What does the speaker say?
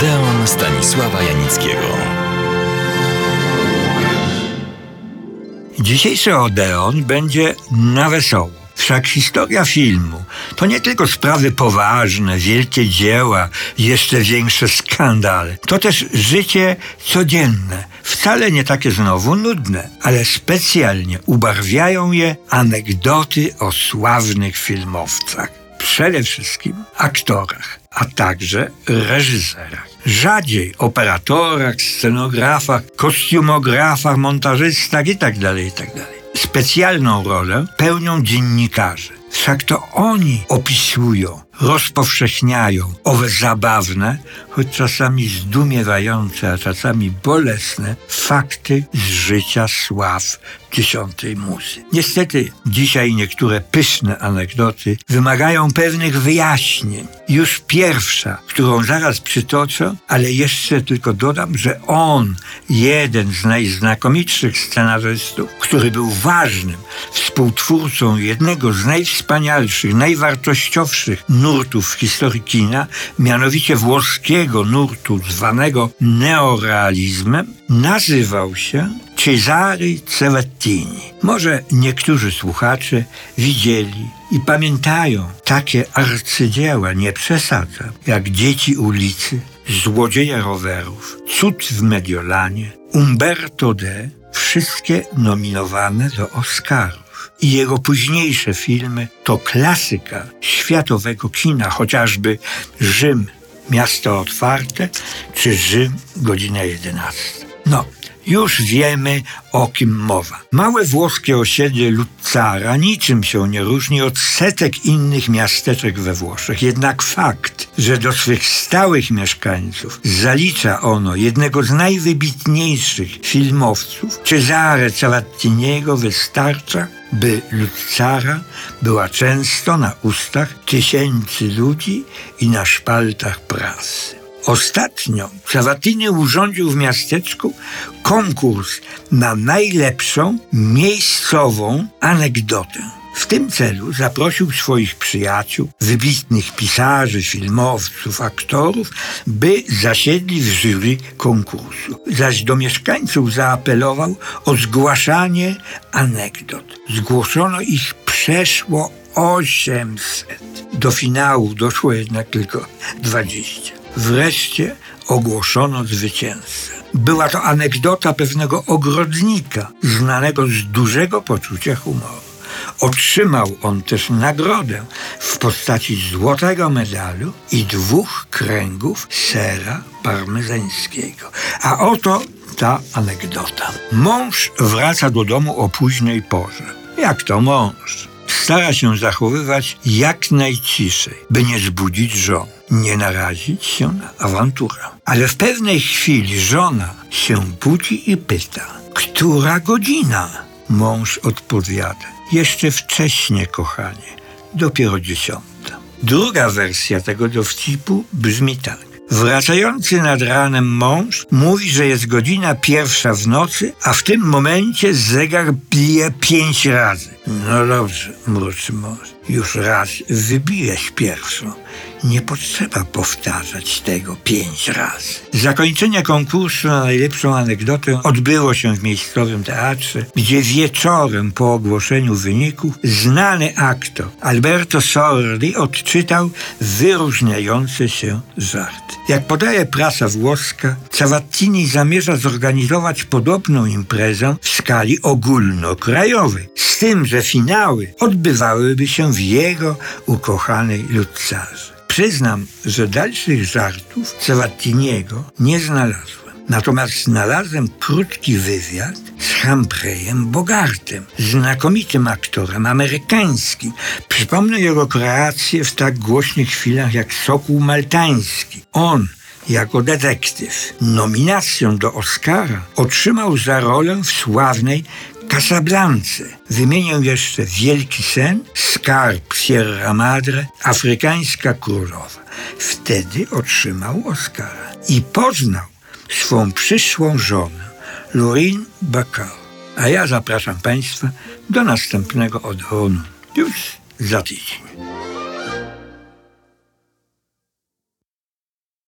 Odeon Stanisława Janickiego. Dzisiejszy Odeon będzie na wesoło. Wszak historia filmu to nie tylko sprawy poważne, wielkie dzieła, jeszcze większe skandale. To też życie codzienne, wcale nie takie znowu nudne, ale specjalnie ubarwiają je anegdoty o sławnych filmowcach. Przede wszystkim aktorach, a także reżyserach. Rzadziej operatorach, scenografach, kostiumografach, montażystach itd. Specjalną rolę pełnią dziennikarze. Wszak to oni opisują, rozpowszechniają owe zabawne, choć czasami zdumiewające, a czasami bolesne fakty z życia sław dziesiątej muzy. Niestety dzisiaj niektóre pyszne anegdoty wymagają pewnych wyjaśnień. Już pierwsza, którą zaraz przytoczę, ale jeszcze tylko dodam, że on, jeden z najznakomitszych scenarzystów, który był ważnym współtwórcą jednego z najwspanialszych, najwartościowszych nurtów w historii kina, mianowicie włoskiego nurtu zwanego neorealizmem, nazywał się Cesare Zavattini. Może niektórzy słuchacze widzieli i pamiętają takie arcydzieła, nie przesadzam, jak Dzieci ulicy, Złodzieje rowerów, Cud w Mediolanie, Umberto D., wszystkie nominowane do Oscarów. I jego późniejsze filmy to klasyka światowego kina, chociażby Rzym, Miasto otwarte, czy Rzym, godzina 11. No, już wiemy, o kim mowa. Małe włoskie osiedle Luzzara niczym się nie różni od setek innych miasteczek we Włoszech. Jednak fakt, że do swych stałych mieszkańców zalicza ono jednego z najwybitniejszych filmowców, Cesare Zavattiniego, wystarcza, by Luzzara była często na ustach tysięcy ludzi i na szpaltach prasy. Ostatnio Zavattini urządził w miasteczku konkurs na najlepszą miejscową anegdotę. W tym celu zaprosił swoich przyjaciół, wybitnych pisarzy, filmowców, aktorów, by zasiedli w jury konkursu. Zaś do mieszkańców zaapelował o zgłaszanie anegdot. Zgłoszono ich przeszło 800. Do finału doszło jednak tylko 20. Wreszcie ogłoszono zwycięzcę. Była to anegdota pewnego ogrodnika, znanego z dużego poczucia humoru. Otrzymał on też nagrodę w postaci złotego medalu i 2 kręgów sera parmezańskiego. A oto ta anegdota. Mąż wraca do domu o późnej porze. Jak to mąż? Stara się zachowywać jak najciszej, by nie zbudzić żony, nie narazić się na awanturę. Ale w pewnej chwili żona się budzi i pyta: która godzina? Mąż odpowiada: jeszcze wcześnie, kochanie, dopiero 10:00. Druga wersja tego dowcipu brzmi tak. Wracający nad ranem mąż mówi, że jest godzina 1:00 w nocy, a w tym momencie zegar bije 5 razy. No dobrze, mruczy mąż, już raz wybiłeś 1:00. Nie potrzeba powtarzać tego 5 razy. Zakończenie konkursu na najlepszą anegdotę odbyło się w miejscowym teatrze, gdzie wieczorem po ogłoszeniu wyników znany aktor Alberto Sordi odczytał wyróżniający się żart. Jak podaje prasa włoska, Zavattini zamierza zorganizować podobną imprezę w skali ogólnokrajowej, z tym, że finały odbywałyby się w jego ukochanej Luzzarze. Przyznam, że dalszych żartów Zavattiniego nie znalazłem. Natomiast znalazłem krótki wywiad z Humpreyem Bogartem, znakomitym aktorem amerykańskim. Przypomnę jego kreację w tak głośnych chwilach jak Sokół maltański. On, jako detektyw, nominację do Oscara otrzymał za rolę w sławnej Casablance. Wymienię jeszcze Wielki sen, Skarb Sierra Madre, Afrykańska królowa. Wtedy otrzymał Oscara i poznał swą przyszłą żonę, Lauren Bacall. A ja zapraszam Państwa do następnego Odeonu już za tydzień.